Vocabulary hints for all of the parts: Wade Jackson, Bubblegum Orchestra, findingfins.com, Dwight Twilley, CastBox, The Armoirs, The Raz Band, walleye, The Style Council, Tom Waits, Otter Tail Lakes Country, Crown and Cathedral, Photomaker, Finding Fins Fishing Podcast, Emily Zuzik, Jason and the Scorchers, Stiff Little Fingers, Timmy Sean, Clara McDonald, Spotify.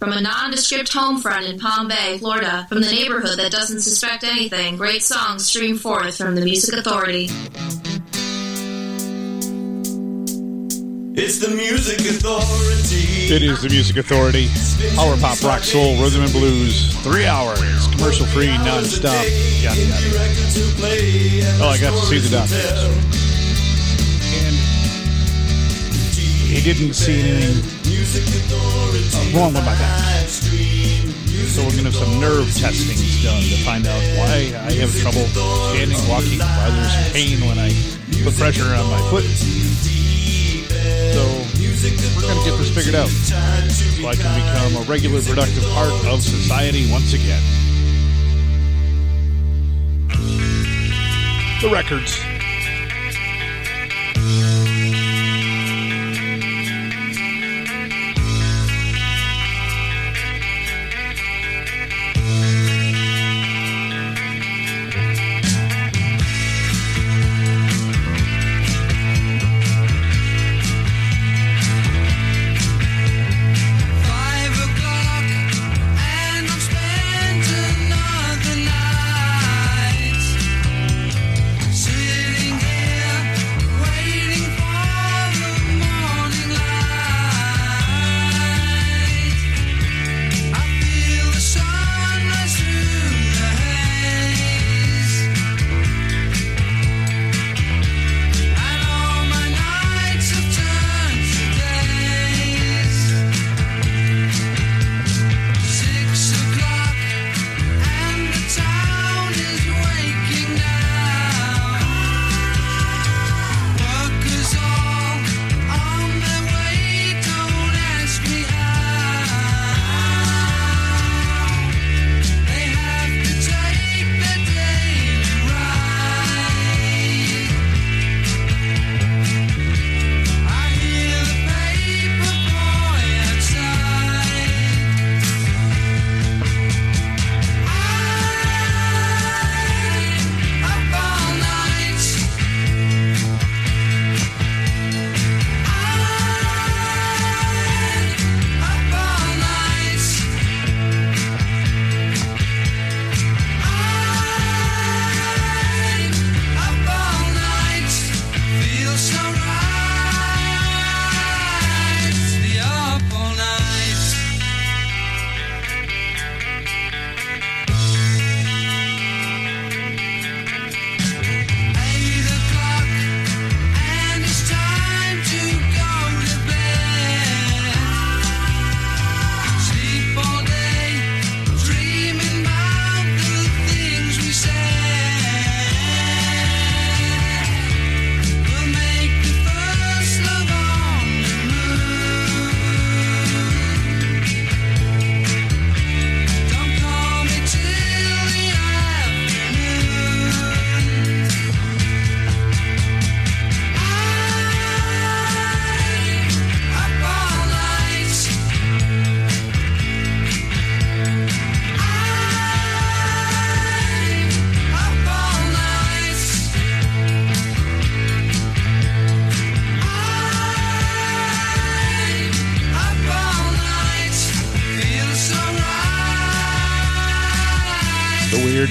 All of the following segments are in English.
From a nondescript home front in Palm Bay, Florida, from the neighborhood that doesn't suspect anything, great songs stream forth from the Music Authority. It's the Music Authority. It is the Music Authority. Power pop, rock, soul, rhythm and blues. 3 hours, commercial free, non-stop. Oh, I got to see the doctor. And he didn't see anything wrong with my back. So we're going to have some nerve testing done to find out why I have trouble standing, walking, why there's pain when I put pressure on my foot. So we're going to get this figured out so I can become a regular, productive part of society once again. The records.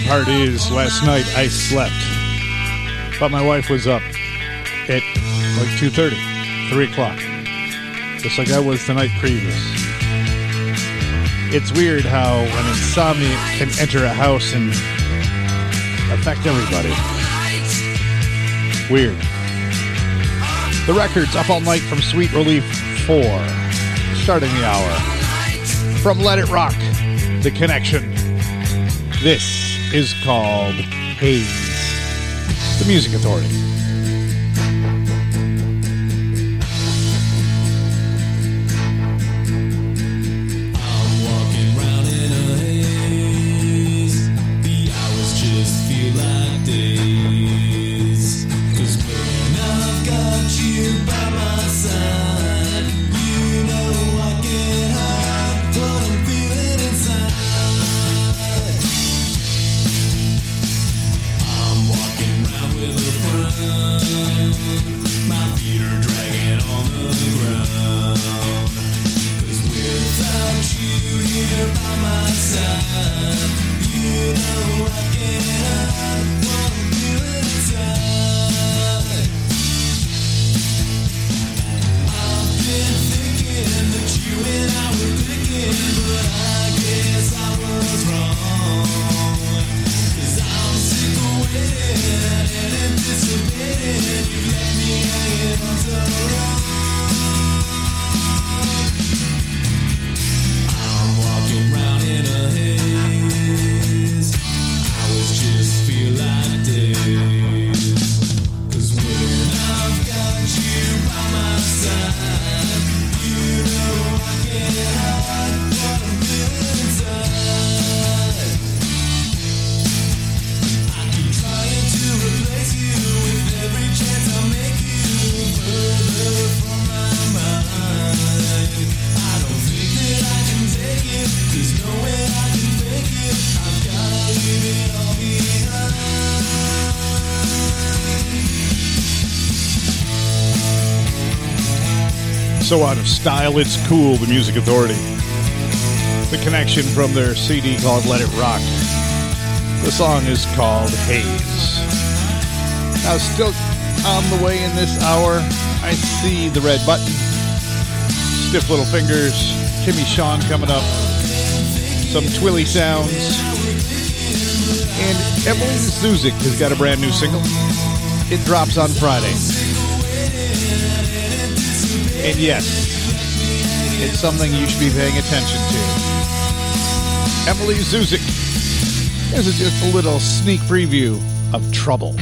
Part is, last night I slept, but my wife was up at like 2:30, 3 o'clock, just like I was the night previous. It's weird how an insomnia can enter a house and affect everybody. Weird. The records, Up All Night from Sweet Relief 4, starting the hour. From Let It Rock, The Connection. This is called Haze. The Music Authority. So out of style, it's cool, the Music Authority. The connection from their CD called Let It Rock. The song is called Haze. Now, still on the way in this hour, I see the red button. Stiff Little Fingers, Timmy Sean coming up. Some Twilley sounds. And Emily Zuzik has got a brand new single. It drops on Friday. And yes, it's something you should be paying attention to. Emily Zuzik. This is just a little sneak preview of Trouble.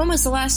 When was the last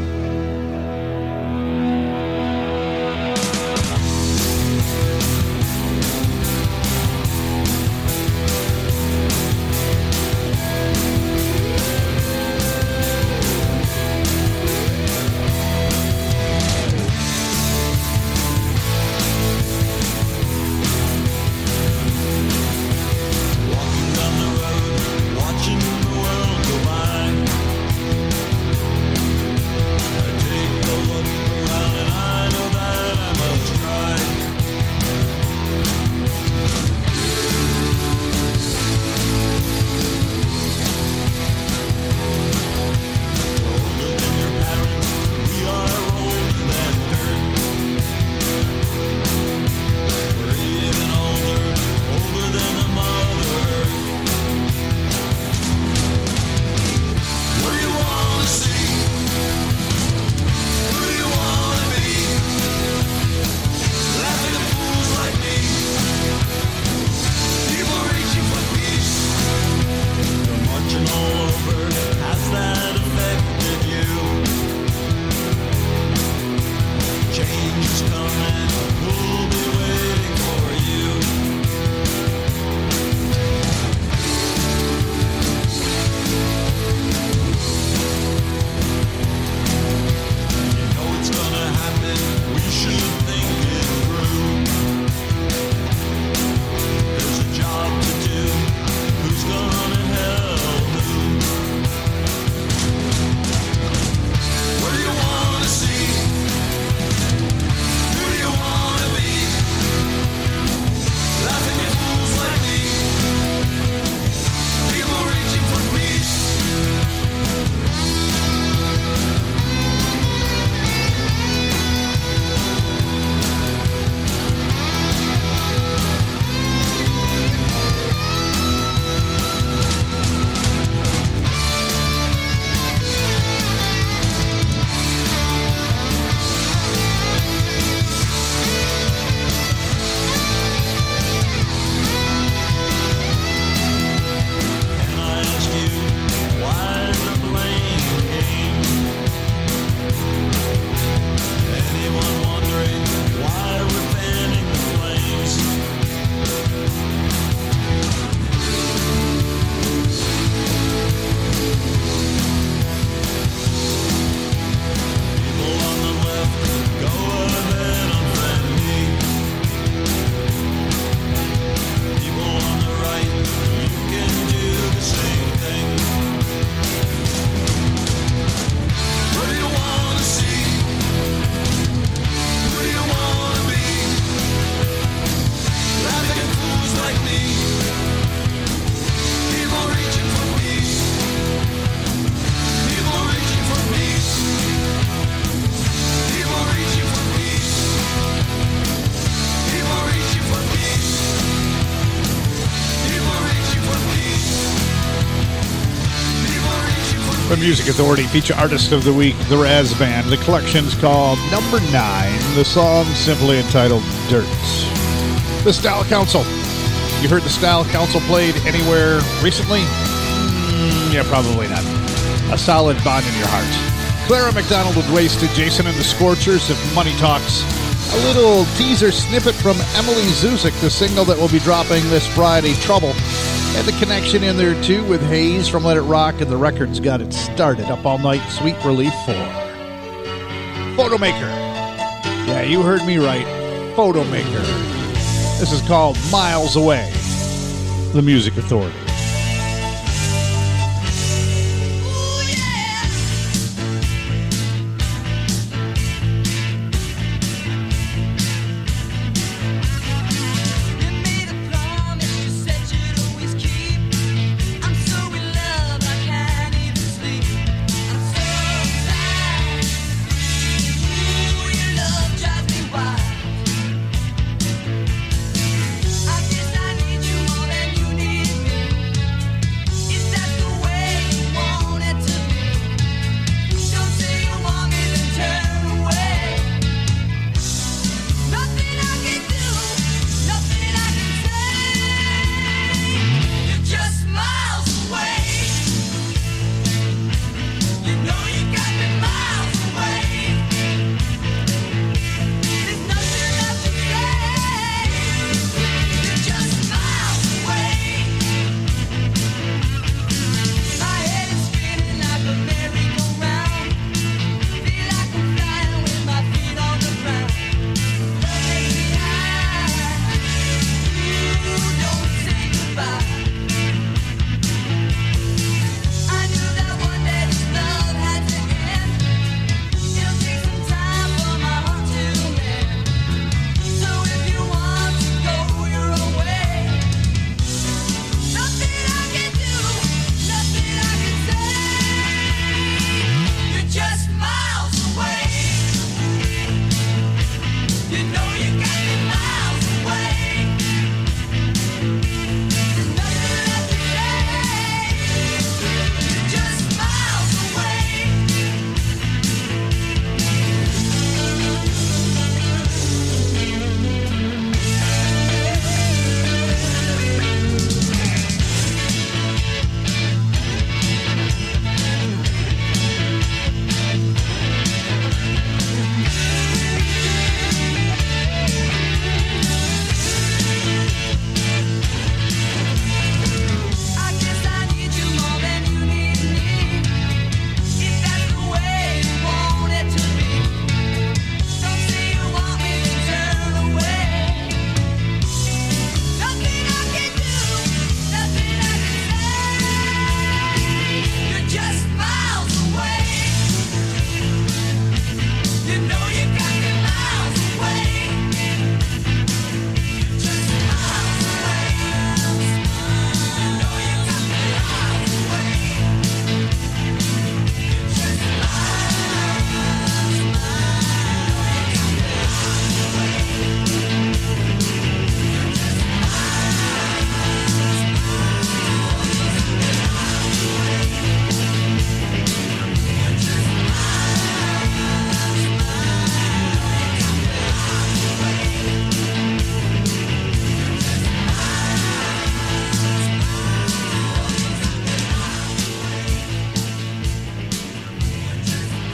The Music Authority Feature Artist of the Week, The Raz Band. The collection's called Number 9. The song simply entitled Dirt. The Style Council. You heard The Style Council played anywhere recently? Yeah, probably not. A solid bond in your heart. Clara McDonald with Wasted, Jason and the Scorchers, If Money Talks. A little teaser snippet from Emily Zuzik, the single that will be dropping this Friday, Trouble. And the connection in there, too, with Hayes from Let It Rock, and the record's got it started. Up All Night, Sweet Relief 4. Photomaker. Yeah, you heard me right. Photomaker. This is called Miles Away. The Music Authority.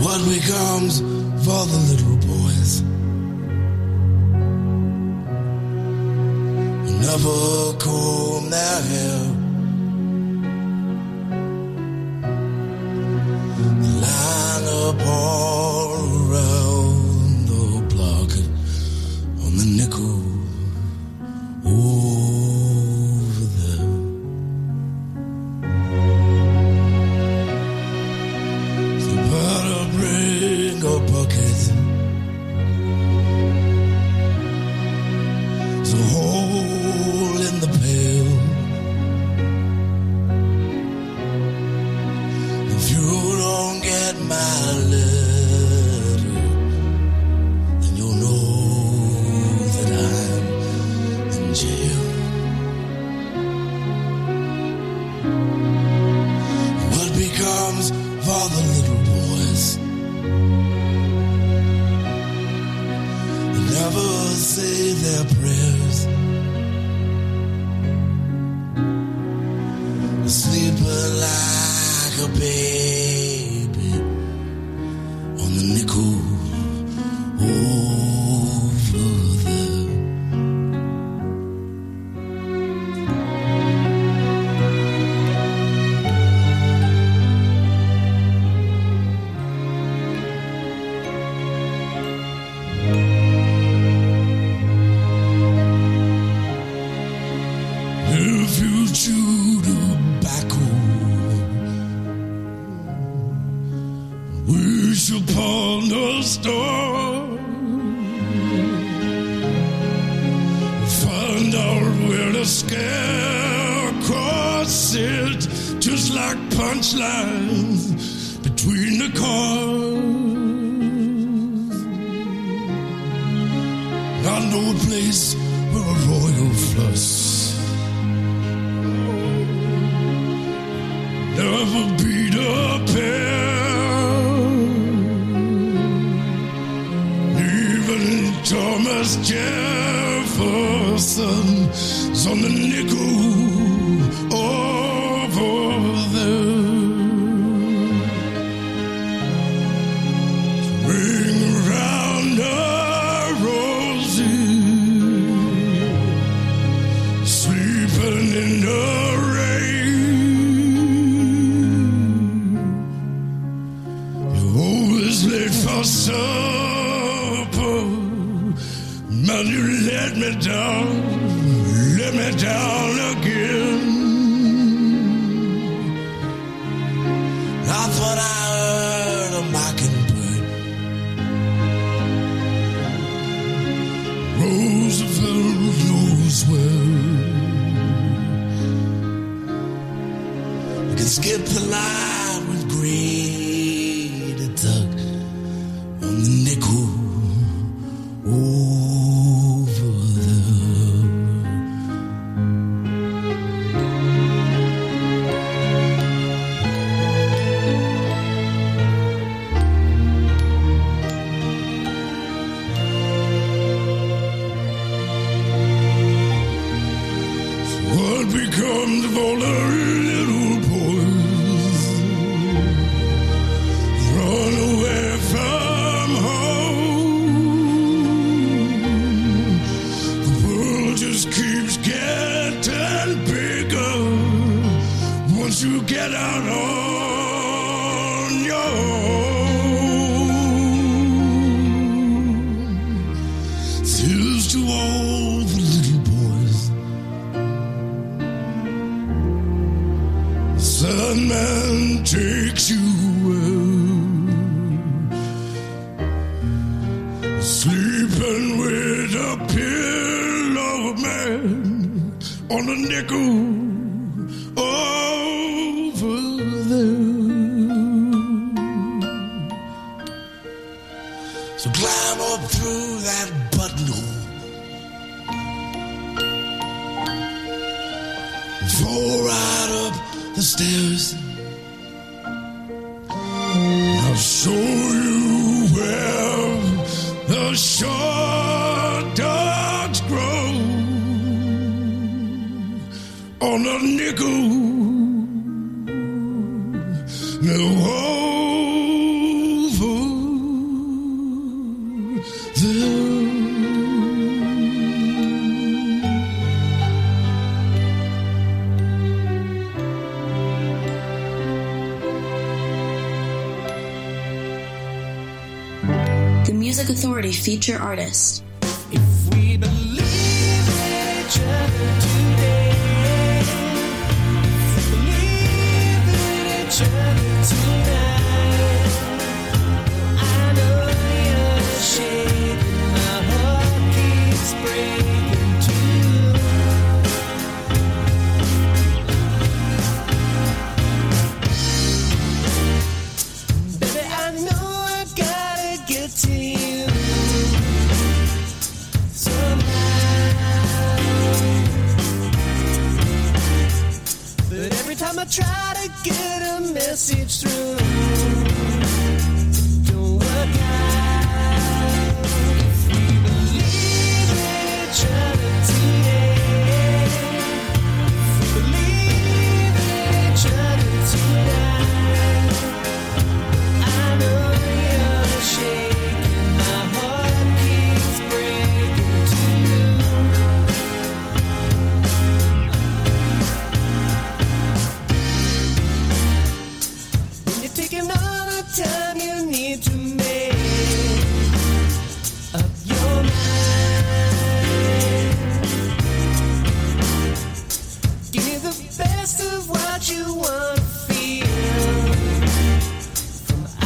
What becomes for the little boys? double cool now hill. Line up all around the block on the nickel over there. So better bring a bucket. Music Authority feature artist. If we believe each other today, if we believe in each other tonight, I know you're shaking, my heart keeps breaking too. Baby, I know I gotta get to you. Time I try to get a message through, don't work out. If we believe in each other today, if we believe in each other tonight, I know you're shaking, my heart keeps breaking too. Taking all the time you need to make up your mind. Give me the best of what you want to feel from our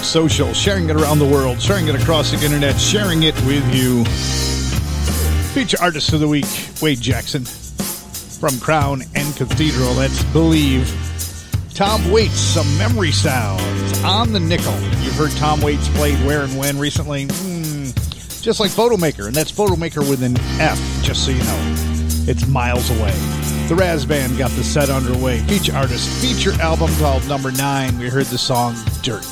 social, sharing it around the world, sharing it across the internet, sharing it with you. Feature artist of the week, Wade Jackson from Crown and Cathedral. That's Believe. Tom Waits, some memory sounds on the nickel. You've heard Tom Waits played Where and When recently. Just like Photomaker, and that's Photomaker with an F, just so you know. It's miles away. The Raz Band got the set underway. Feature artist, feature album called Number 9. We heard the song Dirt.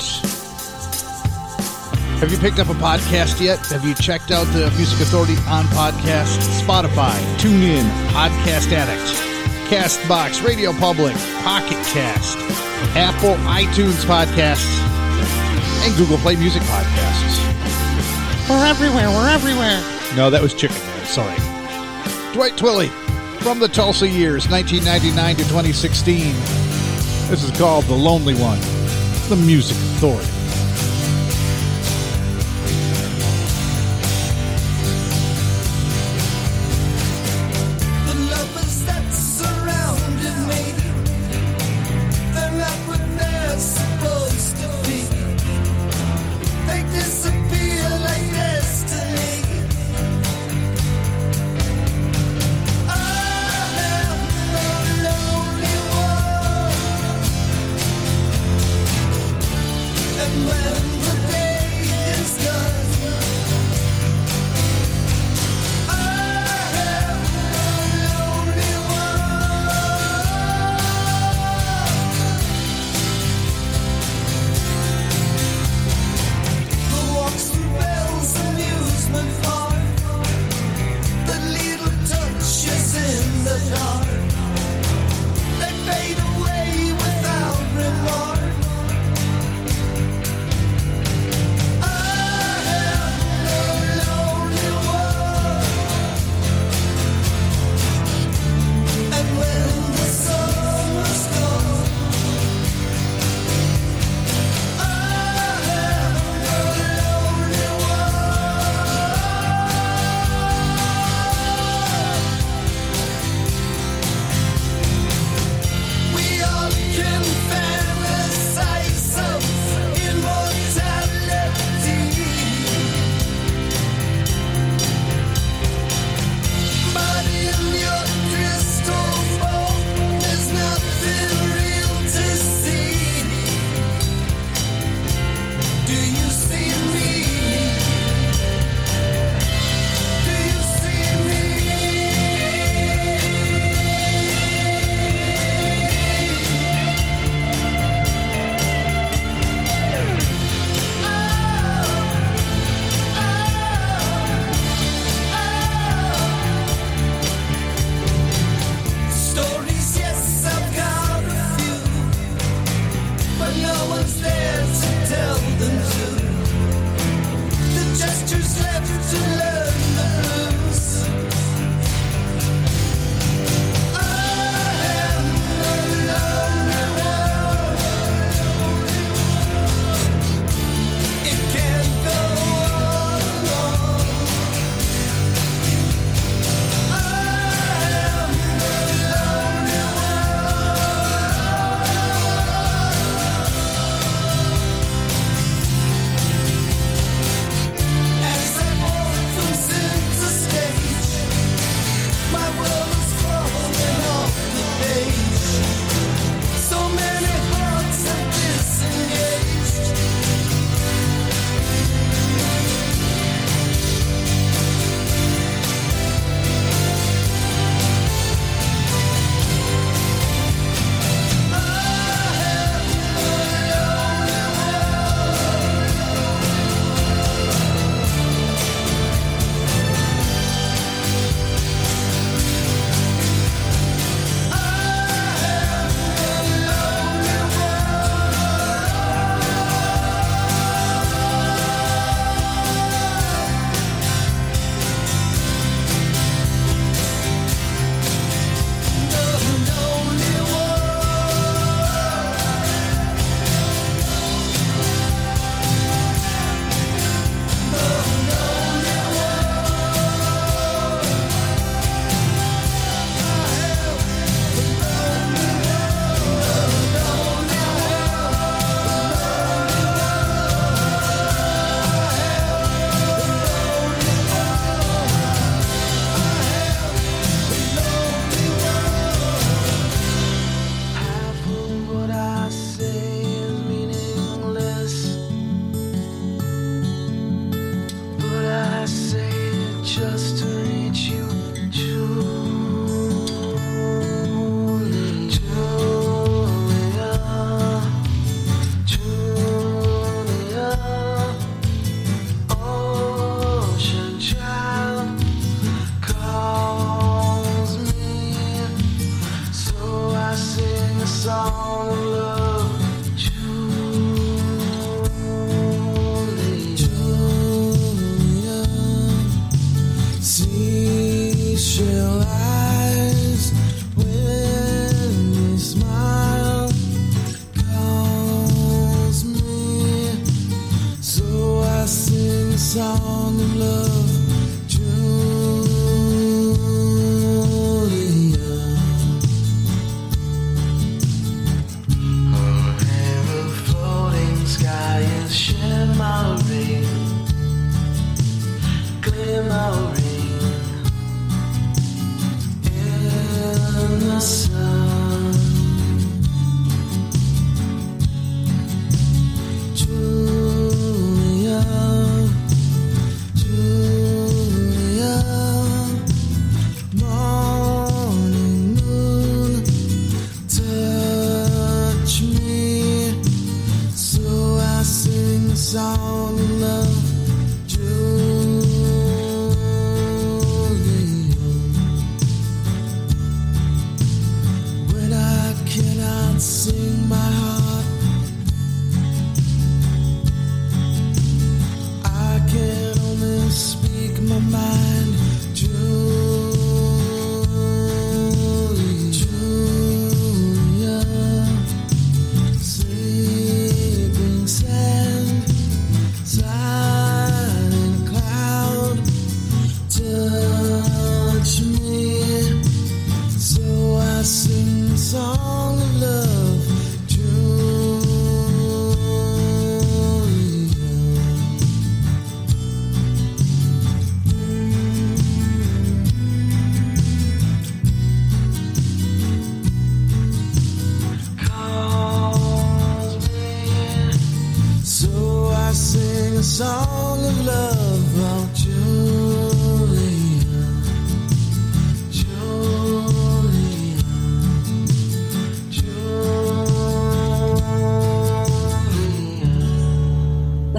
Have you picked up a podcast yet? Have you checked out the Music Authority on podcast? Spotify, TuneIn, Podcast Addict, CastBox, Radio Public, Pocket Cast, Apple iTunes Podcasts, and Google Play Music Podcasts. We're everywhere, we're everywhere. No, that was Chicken Man, sorry. Dwight Twilley from the Tulsa years, 1999 to 2016. This is called The Lonely One, the Music Authority.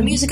Music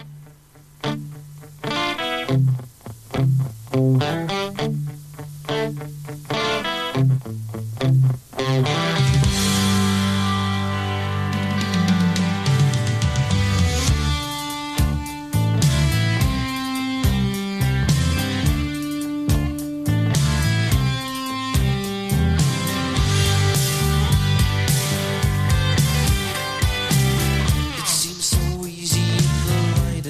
It seems so easy in the line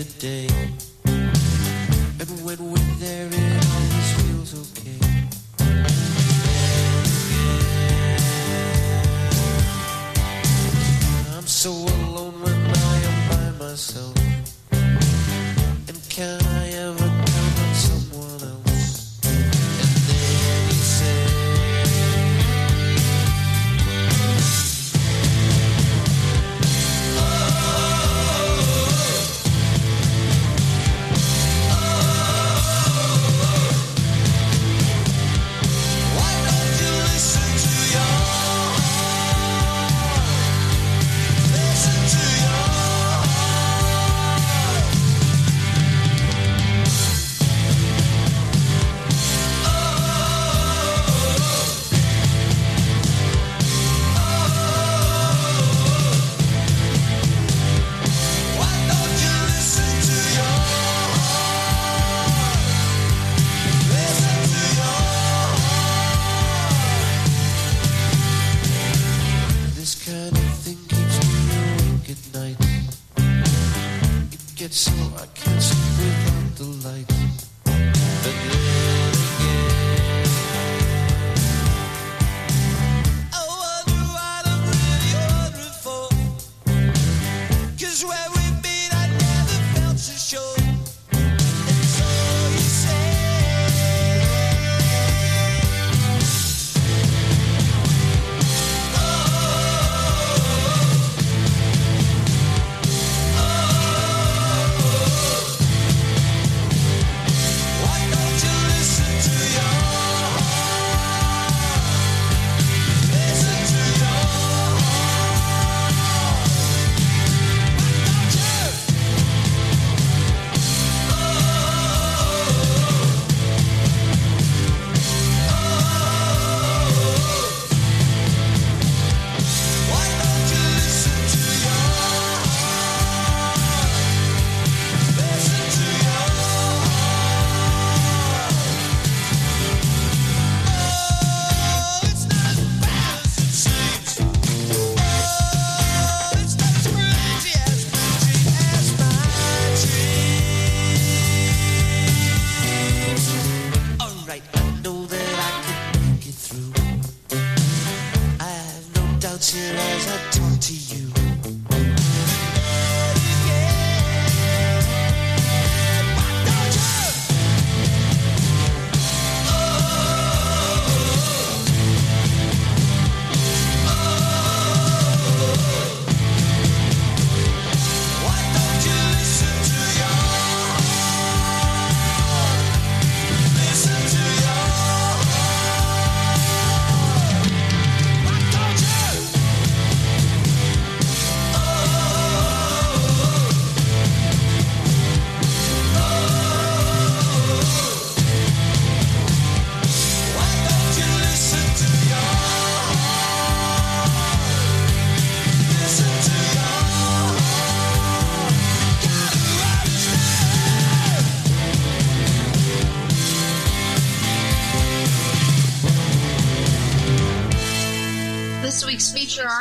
clouds here as I talk to you.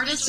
Artist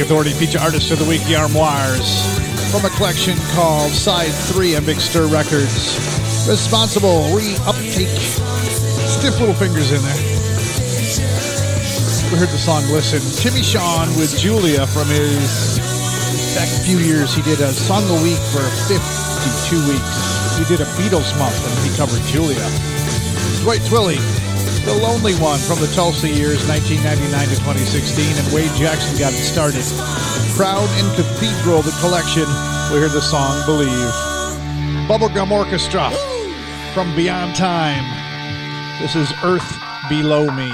Authority feature artist of the week, The Armoirs, from a collection called Side 3 on Big Stir Records. Responsible Reuptake. Stiff Little Fingers in there. We heard the song Listen. Timmy Sean with Julia from his, back a few years, he did a song a week for 52 weeks. He did a Beatles month and he covered Julia. Dwight Twilley, The Lonely One, from the Tulsa years, 1999 to 2016, and Wade Jackson got it started. Crown and Cathedral, the collection. We heard the song Believe. Bubblegum Orchestra from Beyond Time. This is Earth Below Me.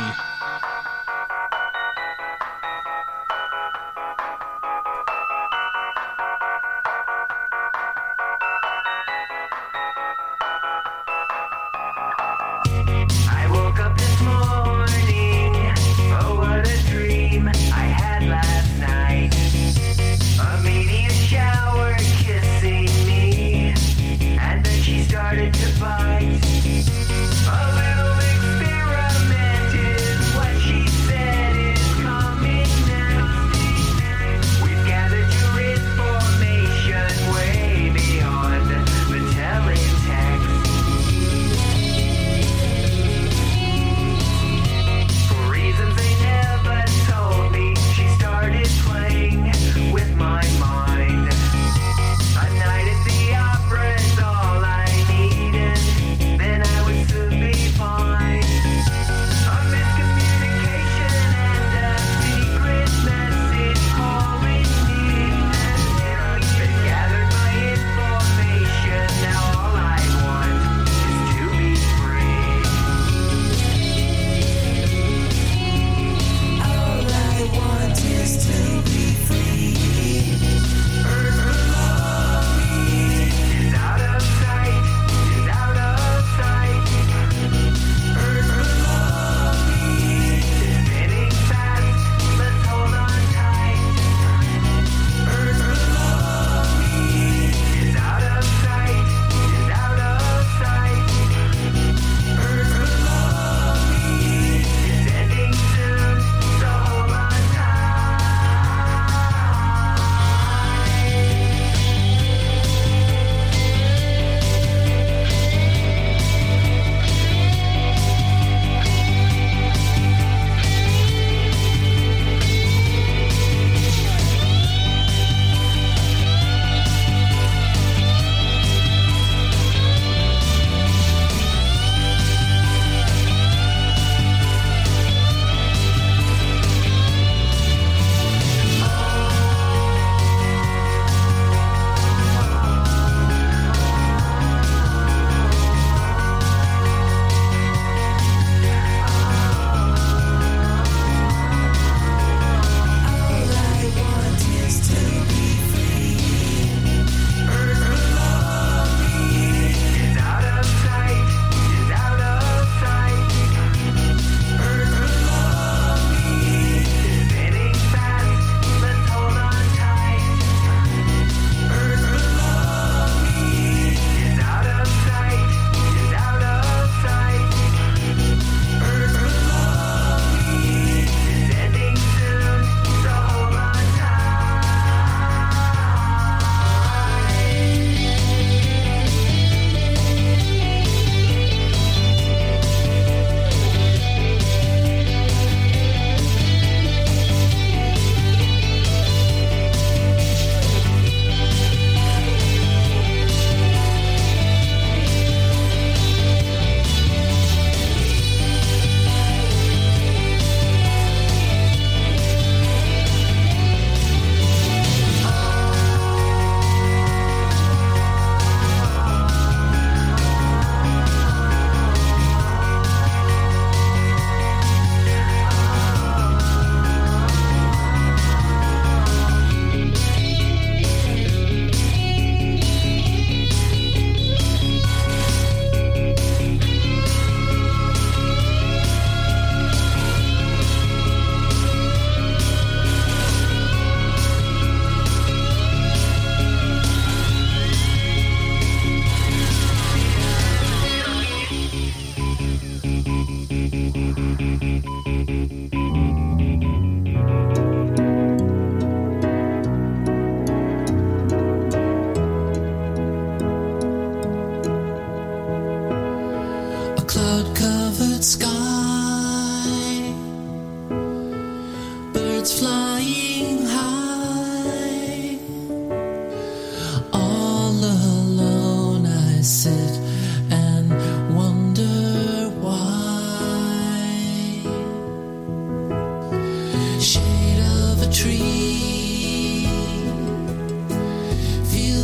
Started to bite. A little experimented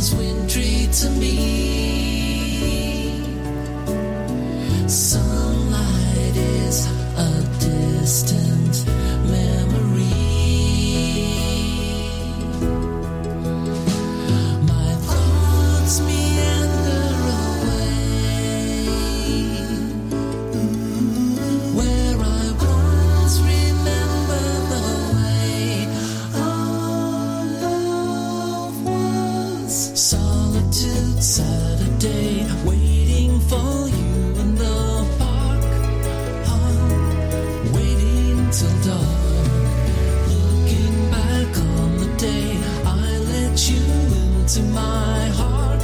is wintry to me. Sunlight is a distant memory. My thoughts meander away, where I once remember the way our love was. Solitude Saturday, waiting for you. To my heart,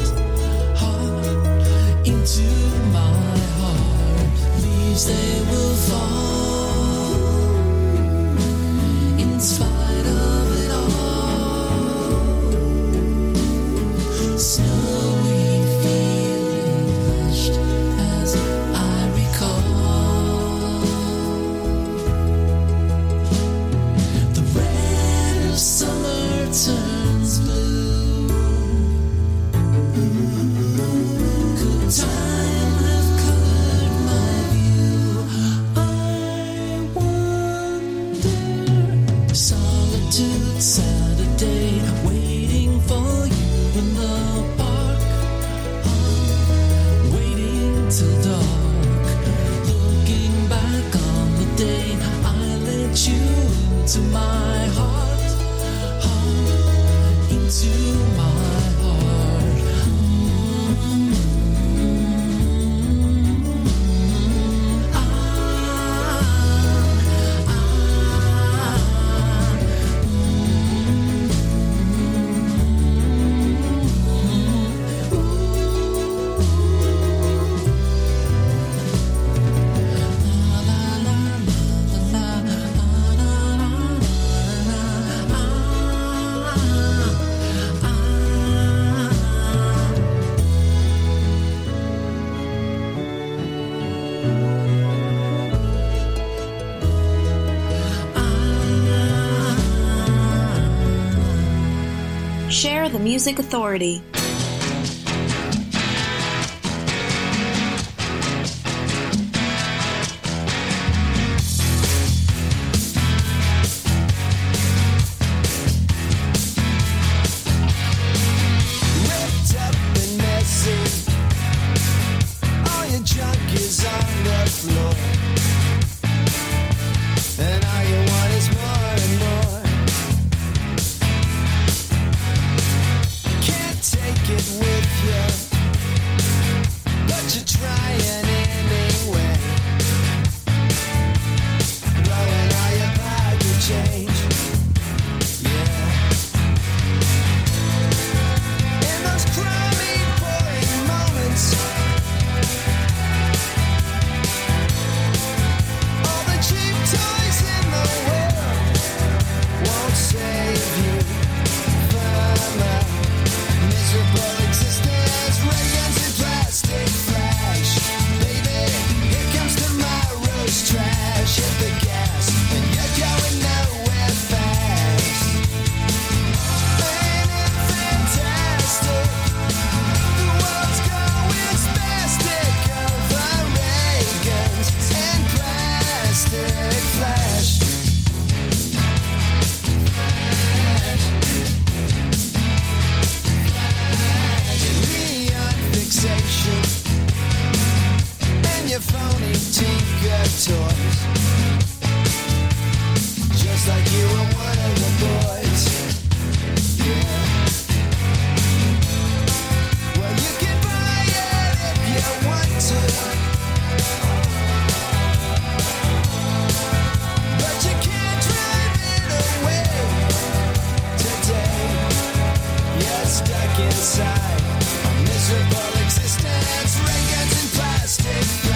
into my heart. Leaves they will fall, in spite of it all. Snowy feeling hushed as I recall. The red of summer turns blue. Saturday, waiting for you in the park, waiting till dark, looking back on the day I let you into my heart, heart, into my heart. Share the Music Authority. Stuck inside a miserable existence, records and plastic.